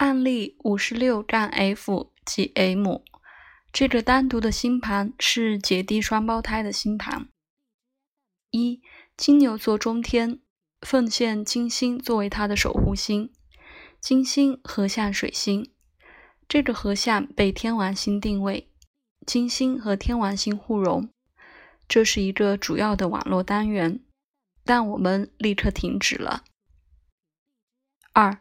案例56占 F 及 M， 这个单独的星盘是姐弟双胞胎的星盘。1. 金牛座中天，奉献金星作为他的守护星，金星合相水星，这个合相被天王星定位，金星和天王星互融，这是一个主要的网络单元，但我们立刻停止了。2.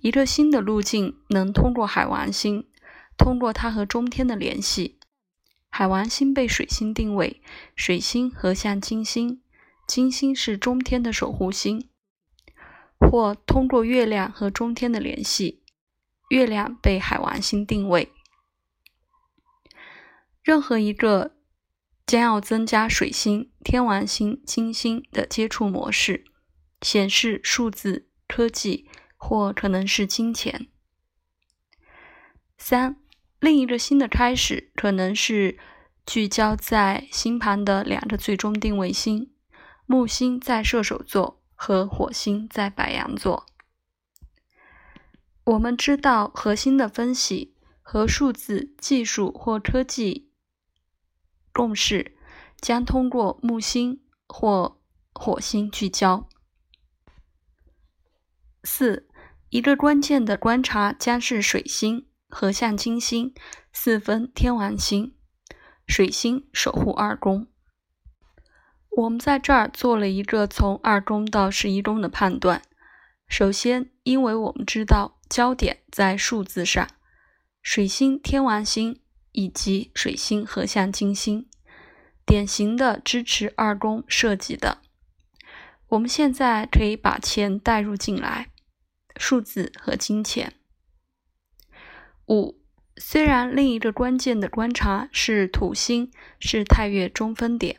一个新的路径能通过海王星，通过它和中天的联系，海王星被水星定位，水星合相金星，金星是中天的守护星，或通过月亮和中天的联系，月亮被海王星定位。任何一个将要增加水星、天王星、金星的接触模式，显示数字、科技或可能是金钱。3. 另一个新的开始可能是聚焦在星盘的两个最终定位星，木星在射手座和火星在白羊座。我们知道核心的分析和数字、技术或科技共识将通过木星或火星聚焦。4. 一个关键的观察将是水星合相金星，四分天王星，水星守护二宫。我们在这儿做了一个从二宫到11宫的判断。首先，因为我们知道焦点在数字上，水星、天王星以及水星合相金星，典型的支持二宫设计的。我们现在可以把钱带入进来，数字和金钱。5. 虽然另一个关键的观察是土星是太月中分点，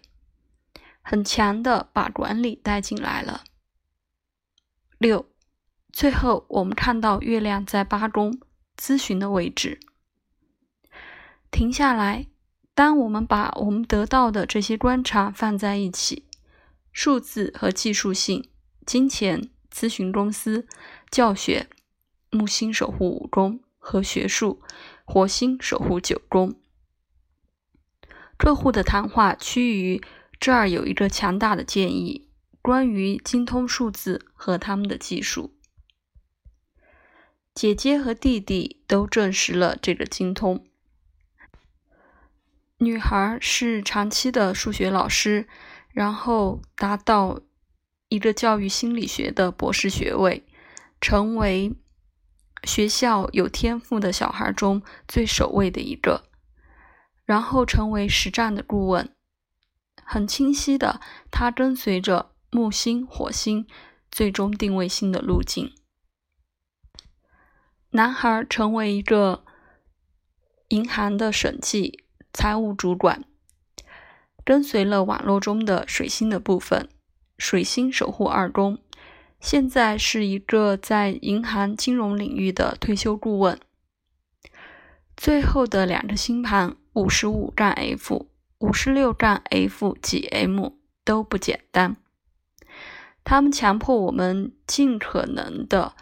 很强的把管理带进来了。 6. 最后我们看到月亮在八宫咨询的位置。停下来，当我们把我们得到的这些观察放在一起，数字和技术性，金钱，咨询公司，教学，木星守护五宫和学术，火星守护九宫。客户的谈话趋于这儿有一个强大的建议，关于精通数字和他们的技术。姐姐和弟弟都证实了这个精通。女孩是长期的数学老师，然后达到一个教育心理学的博士学位，成为学校有天赋的小孩中最首位的一个，然后成为实战的顾问。很清晰的，他跟随着木星、火星最终定位星的路径。男孩成为一个银行的审计、财务主管，跟随了网络中的水星的部分，水星守护二宫，现在是一个在银行金融领域的退休顾问。最后的两个星盘55占 F、56占 F 及 M 都不简单，他们强迫我们尽可能的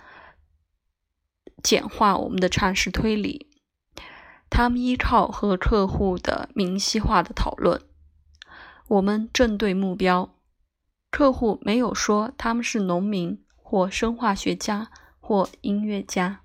简化我们的常识推理，他们依靠和客户的明晰化的讨论。我们正对目标，客户没有说他们是农民或生化学家或音乐家。